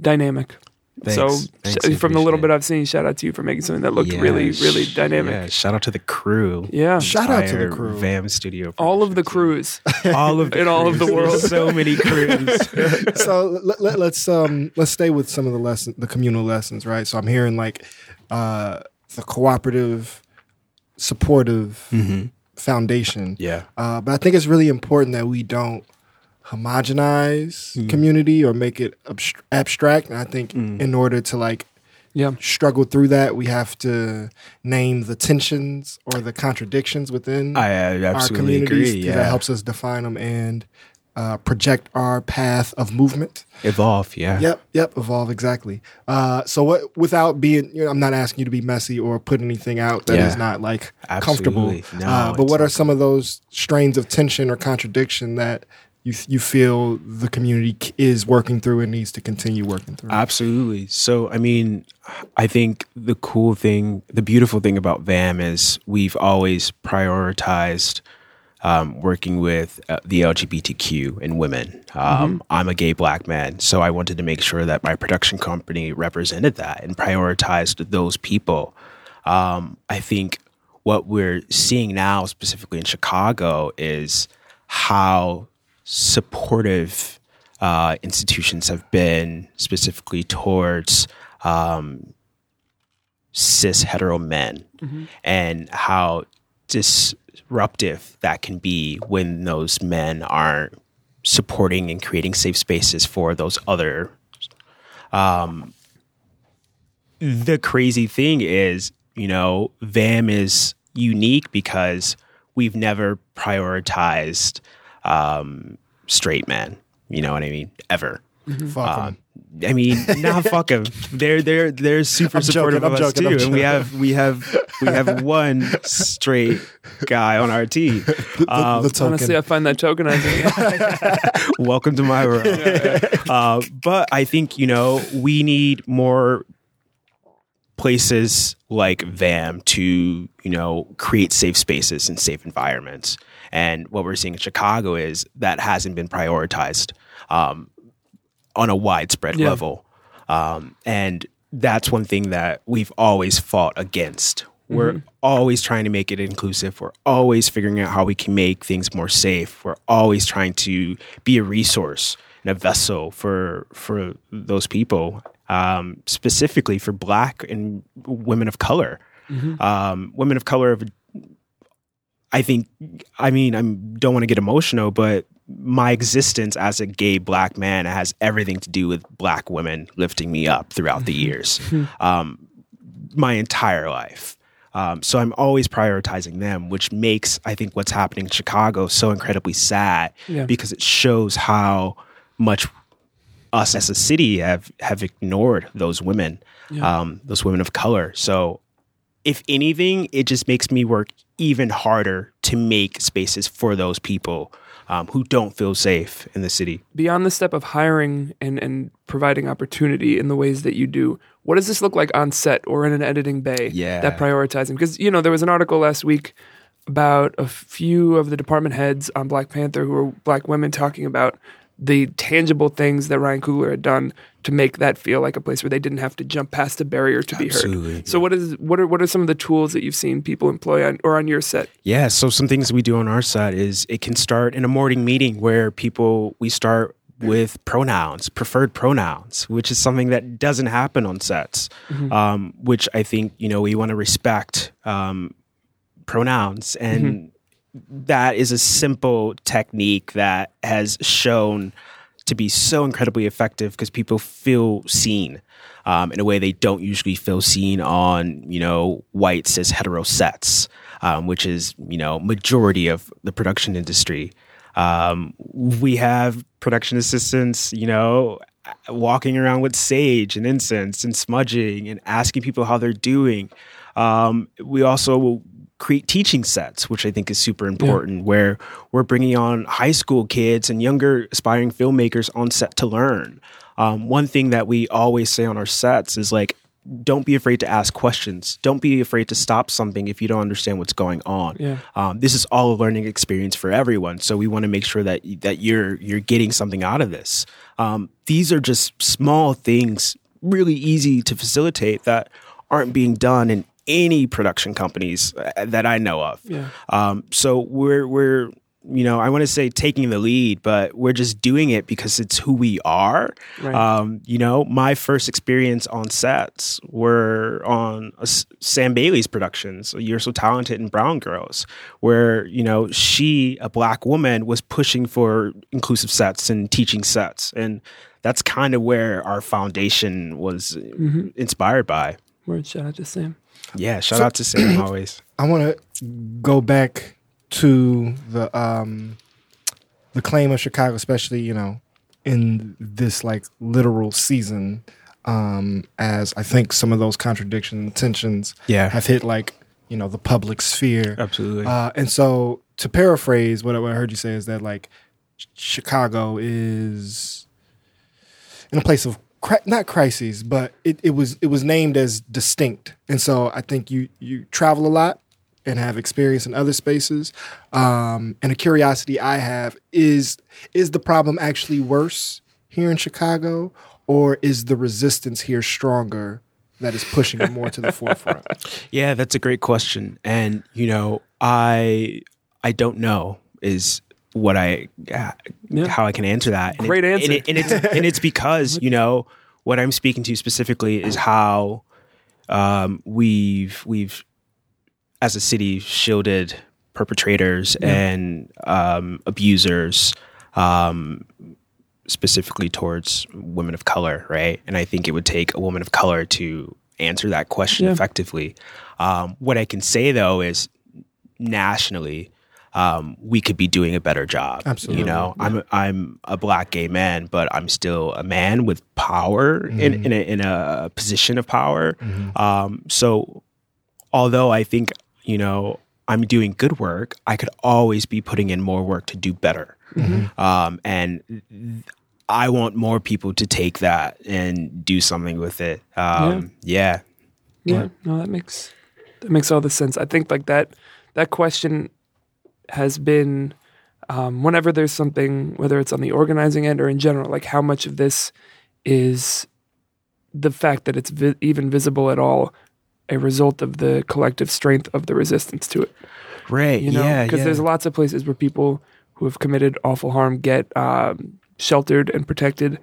dynamic. Thanks. So Thanks, from the little bit I've seen, shout out to you for making something that looked yeah, really, really dynamic. Yeah. Shout out to the crew. Yeah. Shout out to the crew. V A M Studio. All of the crews. all of the in crews. All of the world. So many crews. So let, let, let's um let's stay with some of the lesson, the communal lessons, right? So I'm hearing like uh the cooperative, supportive mm-hmm. foundation. Yeah. Uh, but I think it's really important that we don't homogenize mm. community or make it abst- abstract. And I think mm. in order to like yeah. struggle through that, we have to name the tensions or the contradictions within I, I our communities. Agree, yeah. That helps us define them and uh, project our path of movement. Evolve, yeah. Yep, yep, evolve, exactly. Uh, so what? Without being, you know, I'm not asking you to be messy or put anything out that yeah. is not like Absolutely. comfortable. No, uh, but what are some of those strains of tension or contradiction that You you feel the community is working through and needs to continue working through? Absolutely. So, I mean, I think the cool thing, the beautiful thing about V A M is we've always prioritized um, working with uh, the L G B T Q and women. Um, mm-hmm. I'm a gay black man, so I wanted to make sure that my production company represented that and prioritized those people. Um, I think what we're seeing now, specifically in Chicago, is how supportive uh, institutions have been specifically towards um, cis hetero men, mm-hmm. and how disruptive that can be when those men aren't supporting and creating safe spaces for those other. Um, the crazy thing is, you know, V A M is unique because we've never prioritized um, straight men. You know what I mean? Ever. Mm-hmm. Fuck um, I mean, nah, fuck them. They're they're they're super I'm supportive joking, of I'm us joking, too. I'm and joking. we have we have we have one straight guy on our team. The, the, um, the honestly, I find that tokenizing. Welcome to my world. Yeah, yeah. Uh, but I think, you know, we need more places like V A M to, you know, create safe spaces and safe environments. And what we're seeing in Chicago is that hasn't been prioritized um, on a widespread yeah. level. Um, and that's one thing that we've always fought against. Mm-hmm. We're always trying to make it inclusive. We're always figuring out how we can make things more safe. We're always trying to be a resource and a vessel for for those people. Um, specifically for Black and women of color. Mm-hmm. Um, women of color, have, I think, I mean, I don't want to get emotional, but my existence as a gay Black man has everything to do with Black women lifting me up throughout the years, um, my entire life. Um, so I'm always prioritizing them, which makes, I think, what's happening in Chicago so incredibly sad yeah. because it shows how much us as a city have, have ignored those women, yeah. um, those women of color. So if anything, it just makes me work even harder to make spaces for those people um, who don't feel safe in the city. Beyond the step of hiring and, and providing opportunity in the ways that you do, what does this look like on set or in an editing bay yeah. that prioritizing? Because, you know, there was an article last week about a few of the department heads on Black Panther who were Black women talking about the tangible things that Ryan Coogler had done to make that feel like a place where they didn't have to jump past a barrier to be Absolutely. heard. So what is what are what are some of the tools that you've seen people employ on or on your set? Yeah, so some things we do on our side is it can start in a morning meeting where people, we start with pronouns, preferred pronouns, which is something that doesn't happen on sets, mm-hmm. um, which I think, you know, we want to respect um, pronouns and mm-hmm. that is a simple technique that has shown to be so incredibly effective because people feel seen um, in a way they don't usually feel seen on, you know, white cis hetero sets, um, which is, you know, majority of the production industry. Um, we have production assistants, you know, walking around with sage and incense and smudging and asking people how they're doing. Um, we also will create teaching sets, which I think is super important, yeah. where we're bringing on high school kids and younger aspiring filmmakers on set to learn. Um, one thing that we always say on our sets is like, don't be afraid to ask questions. Don't be afraid to stop something if you don't understand what's going on. Yeah. Um, this is all a learning experience for everyone. So we want to make sure that that you're you're getting something out of this. Um, these are just small things, really easy to facilitate that aren't being done in any production companies that I know of. Yeah. Um, so we're, we're, you know, I want to say taking the lead, but we're just doing it because it's who we are. Right. Um, you know, my first experience on sets were on a, Sam Bailey's productions, You're So Talented and Brown Girls, where, you know, she, a Black woman, was pushing for inclusive sets and teaching sets. And that's kind of where our foundation was mm-hmm. inspired by. Word, shout out to Sam. Yeah, shout so, out to Sam always. I want to go back to the um, the claim of Chicago, especially, you know, in this like literal season, um, as I think some of those contradictions and tensions yeah. have hit like, you know, the public sphere. Absolutely. Uh, and so to paraphrase what I, what I heard you say is that like ch- Chicago is in a place of not crises, but it, it was it was named as distinct. And so I think you you travel a lot and have experience in other spaces. Um, and a curiosity I have is, is the problem actually worse here in Chicago, or is the resistance here stronger that is pushing it more to the forefront? Yeah, that's a great question. And, you know, I I don't know is what I, uh, yeah. how I can answer that. And great it, answer. And, it, and, it's, and it's because, you know, what I'm speaking to specifically is how um, we've, we've as a city, shielded perpetrators yeah. and um, abusers, um, specifically towards women of color, right? And I think it would take a woman of color to answer that question yeah. effectively. Um, what I can say, though, is nationally, um, we could be doing a better job. Absolutely. You know, yeah. I'm I'm a black gay man, but I'm still a man with power mm-hmm. in in a, in a position of power. Mm-hmm. Um, so, although I think you know I'm doing good work, I could always be putting in more work to do better. Mm-hmm. Um, and I want more people to take that and do something with it. Um, yeah. Yeah. yeah. No, that makes that makes all the sense. I think like that that question has been um, whenever there's something, whether it's on the organizing end or in general, like how much of this is the fact that it's vi- even visible at all a result of the collective strength of the resistance to it. Right. You know, because yeah, yeah. there's lots of places where people who have committed awful harm get um, sheltered and protected,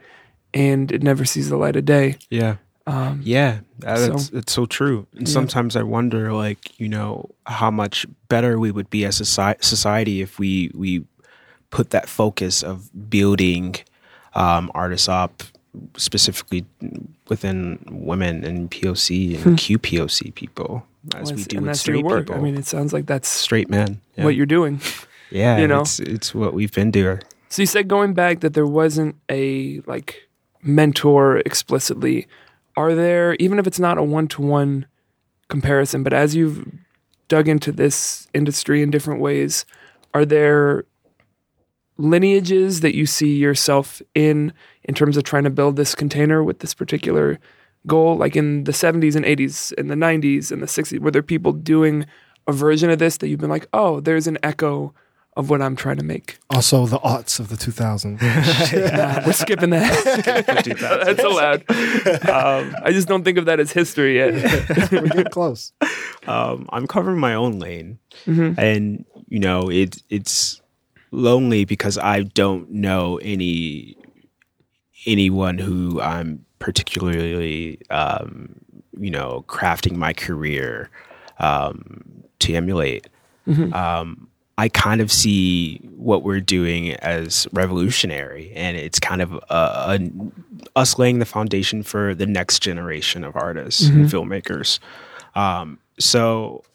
and it never sees the light of day. Yeah. Um, yeah. That's, so, that's so true. And yeah. sometimes I wonder, like, you know, how much better we would be as a society if we, we put that focus of building um, artists up specifically within women and P O C and hmm. Q P O C people, as well, we do with straight people. I mean, it sounds like that's straight men. Yeah. What you're doing. Yeah, you know? it's it's what we've been doing. So you said going back that there wasn't a like mentor explicitly. Are there, even if it's not a one-to-one comparison, but as you've dug into this industry in different ways, are there lineages that you see yourself in in terms of trying to build this container with this particular goal? Like in the seventies and eighties and the nineties and the sixties, were there people doing a version of this that you've been like, oh, there's an echo of what I'm trying to make? Also the aughts of the two thousands. Nah, we're skipping that. That's allowed. Um, I just don't think of that as history yet. We're getting close. Um, I'm covering my own lane. Mm-hmm. And, you know, it, it's lonely because I don't know any anyone who I'm particularly, um, you know, crafting my career um to emulate. Mm-hmm. Um, I kind of see what we're doing as revolutionary, and it's kind of uh, a, us laying the foundation for the next generation of artists mm-hmm. and filmmakers. Um, so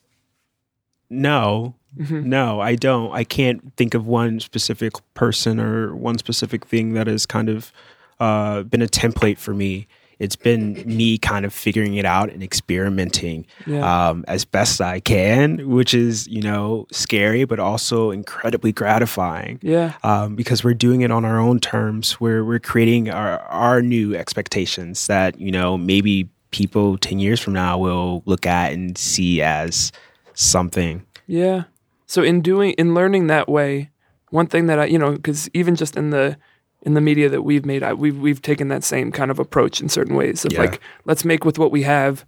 no, mm-hmm. no, I don't. I can't think of one specific person or one specific thing that has kind of uh, been a template for me. It's been me kind of figuring it out and experimenting yeah. um, as best I can, which is, you know, scary, but also incredibly gratifying. Yeah. Um, because we're doing it on our own terms, where we're creating our, our new expectations that, you know, maybe people ten years from now will look at and see as something. Yeah. So in doing, in learning that way, one thing that I, you know, because even just in the, In the media that we've made, I, we've we've taken that same kind of approach in certain ways of yeah. like, let's make with what we have,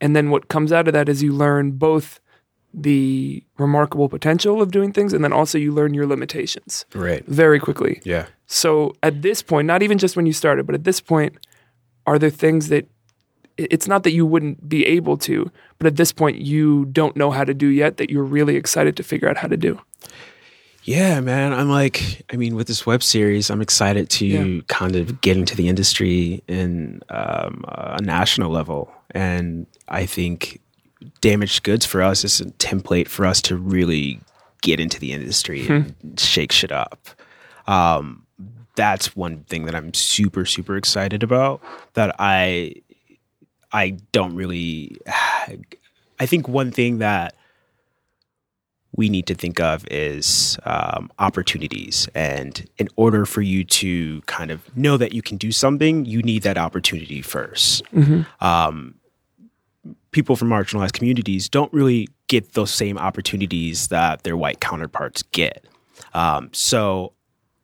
and then what comes out of that is you learn both the remarkable potential of doing things, and then also you learn your limitations right. very quickly. Yeah. So at this point, not even just when you started, but at this point, are there things that it's not that you wouldn't be able to, but at this point you don't know how to do yet that you're really excited to figure out how to do? Yeah, man. I'm like, I mean, with this web series, I'm excited to yeah. kind of get into the industry in um, a national level. And I think Damaged Goods for us is a template for us to really get into the industry hmm. and shake shit up. Um, that's one thing that I'm super, super excited about that I, I don't really, I think one thing that we need to think of is um, opportunities. And in order for you to kind of know that you can do something, you need that opportunity first. Mm-hmm. Um, people from marginalized communities don't really get those same opportunities that their white counterparts get. Um, so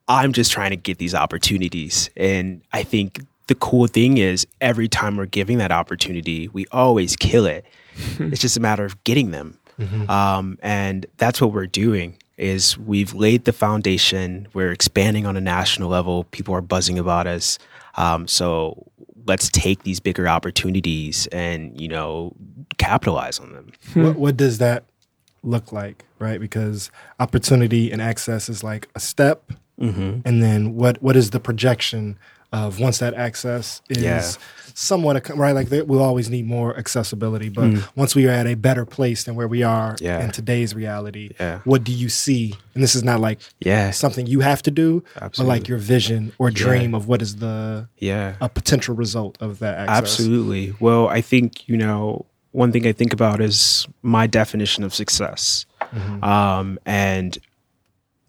I'm just trying to get these opportunities. And I think the cool thing is every time we're giving that opportunity, we always kill it. It's just a matter of getting them. Mm-hmm. Um, and that's what we're doing is we've laid the foundation. We're expanding on a national level. People are buzzing about us. Um, so let's take these bigger opportunities and, you know, capitalize on them. What, what does that look like, right? Because opportunity and access is like a step. Mm-hmm. And then what, what is the projection of once that access is yeah. somewhat, right? Like we'll always need more accessibility, but mm. once we are at a better place than where we are yeah. in today's reality, yeah. what do you see? And this is not like yeah. something you have to do, Absolutely. But like your vision or dream yeah. of what is the yeah. a potential result of that access. Absolutely. Well, I think, you know, one thing I think about is my definition of success. Mm-hmm. Um, and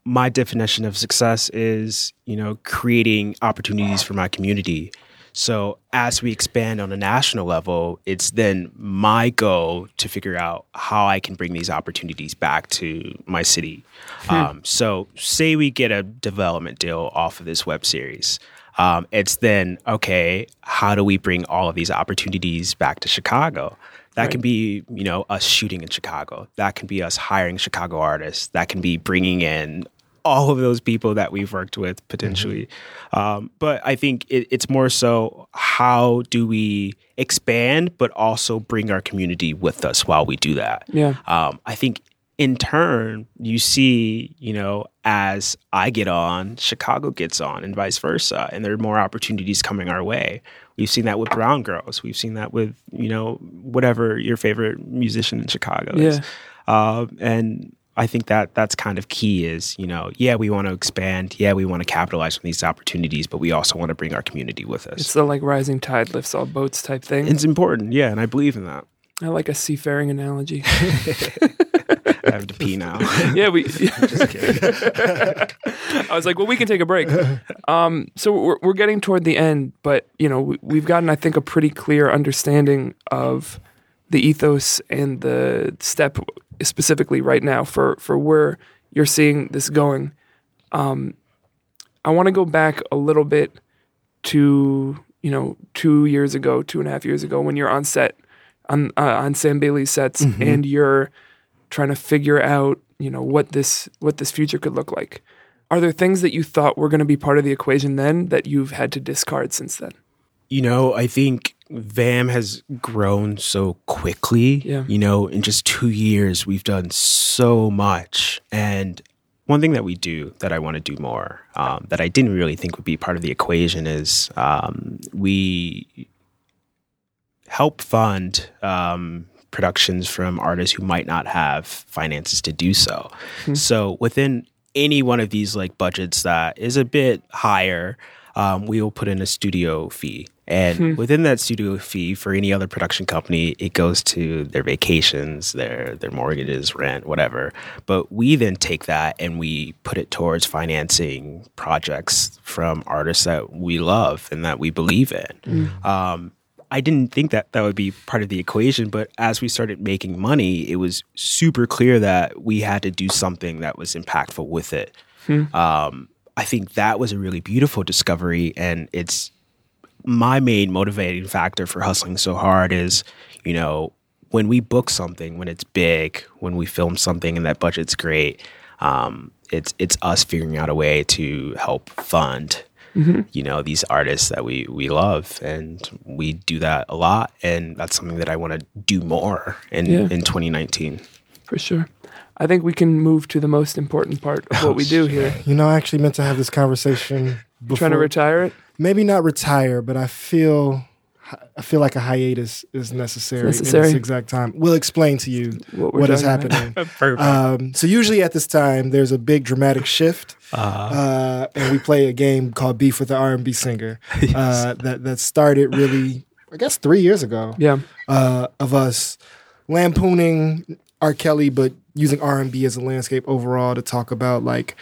my definition of success is, you know, creating opportunities for my community. So as we expand on a national level, it's then my goal to figure out how I can bring these opportunities back to my city. Hmm. Um, so say we get a development deal off of this web series. Um, it's then, okay, how do we bring all of these opportunities back to Chicago? That right. can be, you know, us shooting in Chicago. That can be us hiring Chicago artists. That can be bringing in all of those people that we've worked with potentially. Mm-hmm. Um, but I think it, it's more so how do we expand, but also bring our community with us while we do that. Yeah. Um, I think in turn, you see, you know, as I get on, Chicago gets on and vice versa. And there are more opportunities coming our way. We've seen that with Brown Girls. We've seen that with, you know, whatever your favorite musician in Chicago is. Yeah. Uh, and I think that that's kind of key is, you know, yeah, we want to expand. Yeah, we want to capitalize on these opportunities, but we also want to bring our community with us. It's the like rising tide lifts all boats type thing. It's important. Yeah. And I believe in that. I like a seafaring analogy. I have to pee now. Yeah, we. I'm just kidding. I was like, well, we can take a break. Um, so we're we're getting toward the end, but you know, we, we've gotten, I think, a pretty clear understanding of the ethos and the step specifically right now for for where you're seeing this going. Um, I want to go back a little bit to you know two years ago, two and a half years ago, when you're on set on uh, on Sam Bailey's sets, mm-hmm. and you're trying to figure out, you know, what this what this future could look like. Are there things that you thought were going to be part of the equation then that you've had to discard since then? You know, I think V A M has grown so quickly. Yeah. You know, in just two years, we've done so much. And one thing that we do that I want to do more, um, that I didn't really think would be part of the equation is um, we help fund um, productions from artists who might not have finances to do so. Mm-hmm. So within any one of these like budgets that is a bit higher, um, we will put in a studio fee. And mm-hmm. within that studio fee for any other production company, it goes to their vacations, their their mortgages, rent, whatever. But we then take that and we put it towards financing projects from artists that we love and that we believe in. Mm-hmm. Um, I didn't think that that would be part of the equation, but as we started making money, it was super clear that we had to do something that was impactful with it. Hmm. Um, I think that was a really beautiful discovery, and it's my main motivating factor for hustling so hard is, you know, when we book something, when it's big, when we film something and that budget's great, um, it's it's us figuring out a way to help fund Mm-hmm. you know, these artists that we, we love, and we do that a lot. And that's something that I want to do more in, yeah. in twenty nineteen. For sure. I think we can move to the most important part of what oh, we do here. You know, I actually meant to have this conversation before. Trying to retire it? Maybe not retire, but I feel... I feel like a hiatus is necessary, necessary. At this exact time. We'll explain to you what, what is happening. Perfect. Um, so usually at this time, there's a big dramatic shift, uh-huh. uh, and we play a game called Beef with the R and B Singer yes. uh, that that started really, I guess, three years ago. Yeah, uh, of us lampooning R. Kelly, but using R and B as a landscape overall to talk about like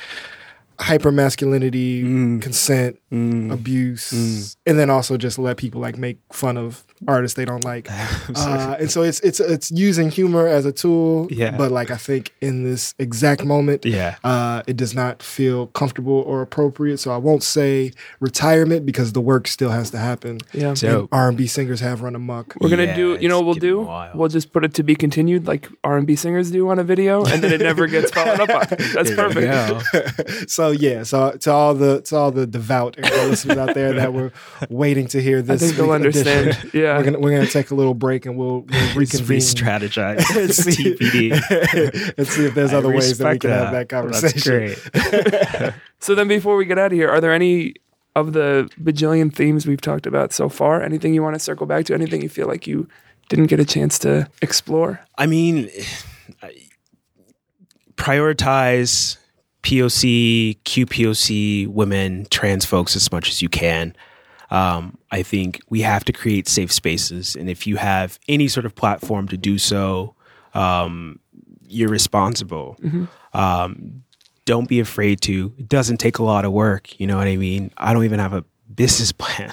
hypermasculinity, mm. consent, mm. abuse, mm. and then also just let people like make fun of artists they don't like. Uh, and so it's it's it's using humor as a tool, yeah. but like I think in this exact moment, yeah. uh, it does not feel comfortable or appropriate. So I won't say retirement because the work still has to happen. Yeah, so R and B singers have run amok. We're gonna yeah, do, you know, what we'll do wild. We'll just put it to be continued, like R and B singers do on a video, and then it never gets followed up on. That's perfect. So. Yeah, so to all the to all the devout listeners out there that were waiting to hear this, I think they'll understand. Edition, yeah, we're gonna we're gonna take a little break and we'll, we'll reconvene, re-strategize, and see, T P D, and see if there's I other ways that we can that. have that conversation. That's great. So then, before we get out of here, are there any of the bajillion themes we've talked about so far? Anything you want to circle back to? Anything you feel like you didn't get a chance to explore? I mean, prioritize. P O C, Q P O C, women, trans folks as much as you can. Um, I think we have to create safe spaces. And if you have any sort of platform to do so, um, you're responsible. Mm-hmm. Um, don't be afraid to. It doesn't take a lot of work. You know what I mean? I don't even have a business plan.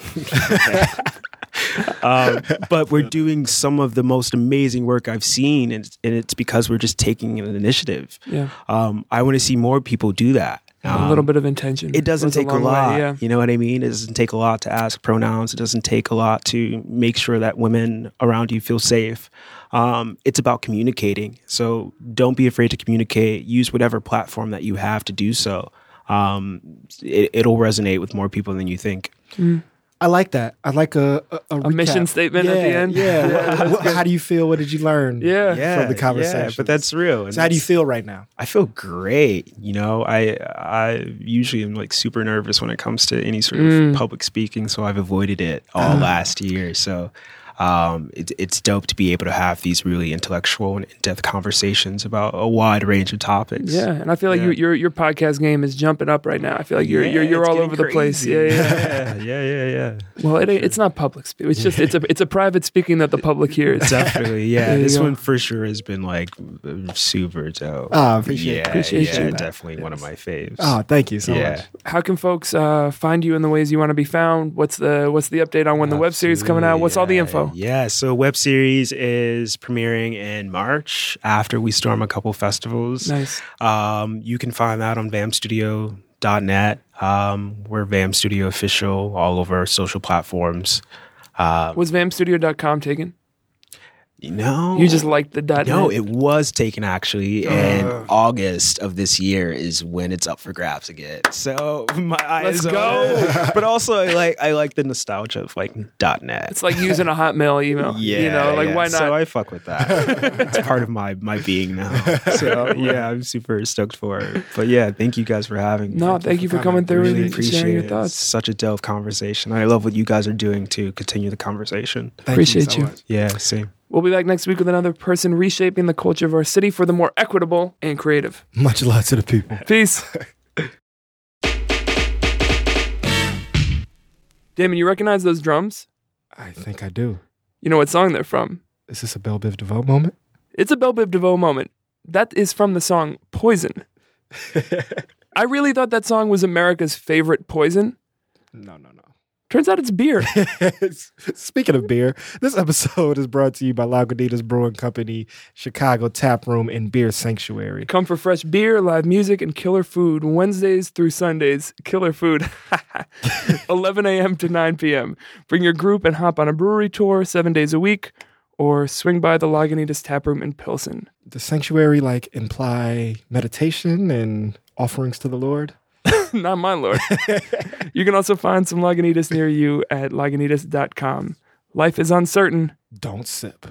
um, but we're doing some of the most amazing work I've seen, and, and it's because we're just taking an initiative. Yeah. Um, I want to see more people do that. Um, a little bit of intention. It doesn't take a, a lot. Way, yeah. You know what I mean? It doesn't take a lot to ask pronouns. It doesn't take a lot to make sure that women around you feel safe. Um, it's about communicating. So don't be afraid to communicate. Use whatever platform that you have to do so. Um, it, it'll resonate with more people than you think. Mm. I like that. I like a a, a, a mission statement yeah, at the end. Yeah. yeah what, how do you feel? What did you learn? Yeah. yeah from the conversation? Yeah, but that's real. And so how do you feel right now? I feel great. You know, I I usually am like super nervous when it comes to any sort of mm. public speaking, so I've avoided it all uh. last year. So um, it, it's dope to be able to have these really intellectual and in-depth conversations about a wide range of topics. Yeah, and I feel like yeah. you, your your podcast game is jumping up right now. I feel like you're yeah, you're, you're all over crazy. the place. Yeah, yeah, yeah, yeah, yeah. Well, it, it's not public speaking. It's just it's a it's a private speaking that the public hears. Definitely, yeah. This go. one for sure has been like super dope. Oh, appreciate, yeah, appreciate yeah, you. Yeah, definitely that. one of my faves. Oh, thank you so yeah. much. How can folks uh, find you in the ways you want to be found? What's the what's the update on when Absolutely, the web series is coming out? What's yeah, all the info? Yeah, so web series is premiering in March after we storm a couple festivals. Nice. Um, you can find that on vam studio dot net. Um, we're V A M Studio official all over social platforms. Um, was vam studio dot com taken? No. You just liked the dot net? No, it was taken actually, uh, and August of this year is when it's up for grabs again. So my eyes Let's are go. But also I like I like the nostalgia of like dot net. It's like using a Hotmail email. Yeah. You know, like yeah. why not? So I fuck with that. It's part of my, my being now. So yeah, I'm super stoked for it. But yeah, thank you guys for having me. No, thank, thank you for coming through really and sharing your thoughts. It's such a dope conversation. I love what you guys are doing to continue the conversation. Thank Appreciate you. So you. Yeah, same. We'll be back next week with another person reshaping the culture of our city for the more equitable and creative. Much love to the people. Peace. Damon, you recognize those drums? I think I do. You know what song they're from? Is this a Bell Biv DeVoe moment? It's a Bell Biv DeVoe moment. That is from the song Poison. I really thought that song was America's favorite poison. No, no, no. Turns out it's beer. Speaking of beer, this episode is brought to you by Lagunitas Brewing Company, Chicago Tap Room, and Beer Sanctuary. Come for fresh beer, live music, and killer food Wednesdays through Sundays. Killer food, eleven a.m. to nine p.m. Bring your group and hop on a brewery tour seven days a week, or swing by the Lagunitas Tap Room in Pilsen. Does Sanctuary like imply meditation and offerings to the Lord? Not my Lord. You can also find some Lagunitas near you at lagunitas dot com. Life is uncertain. Don't sip.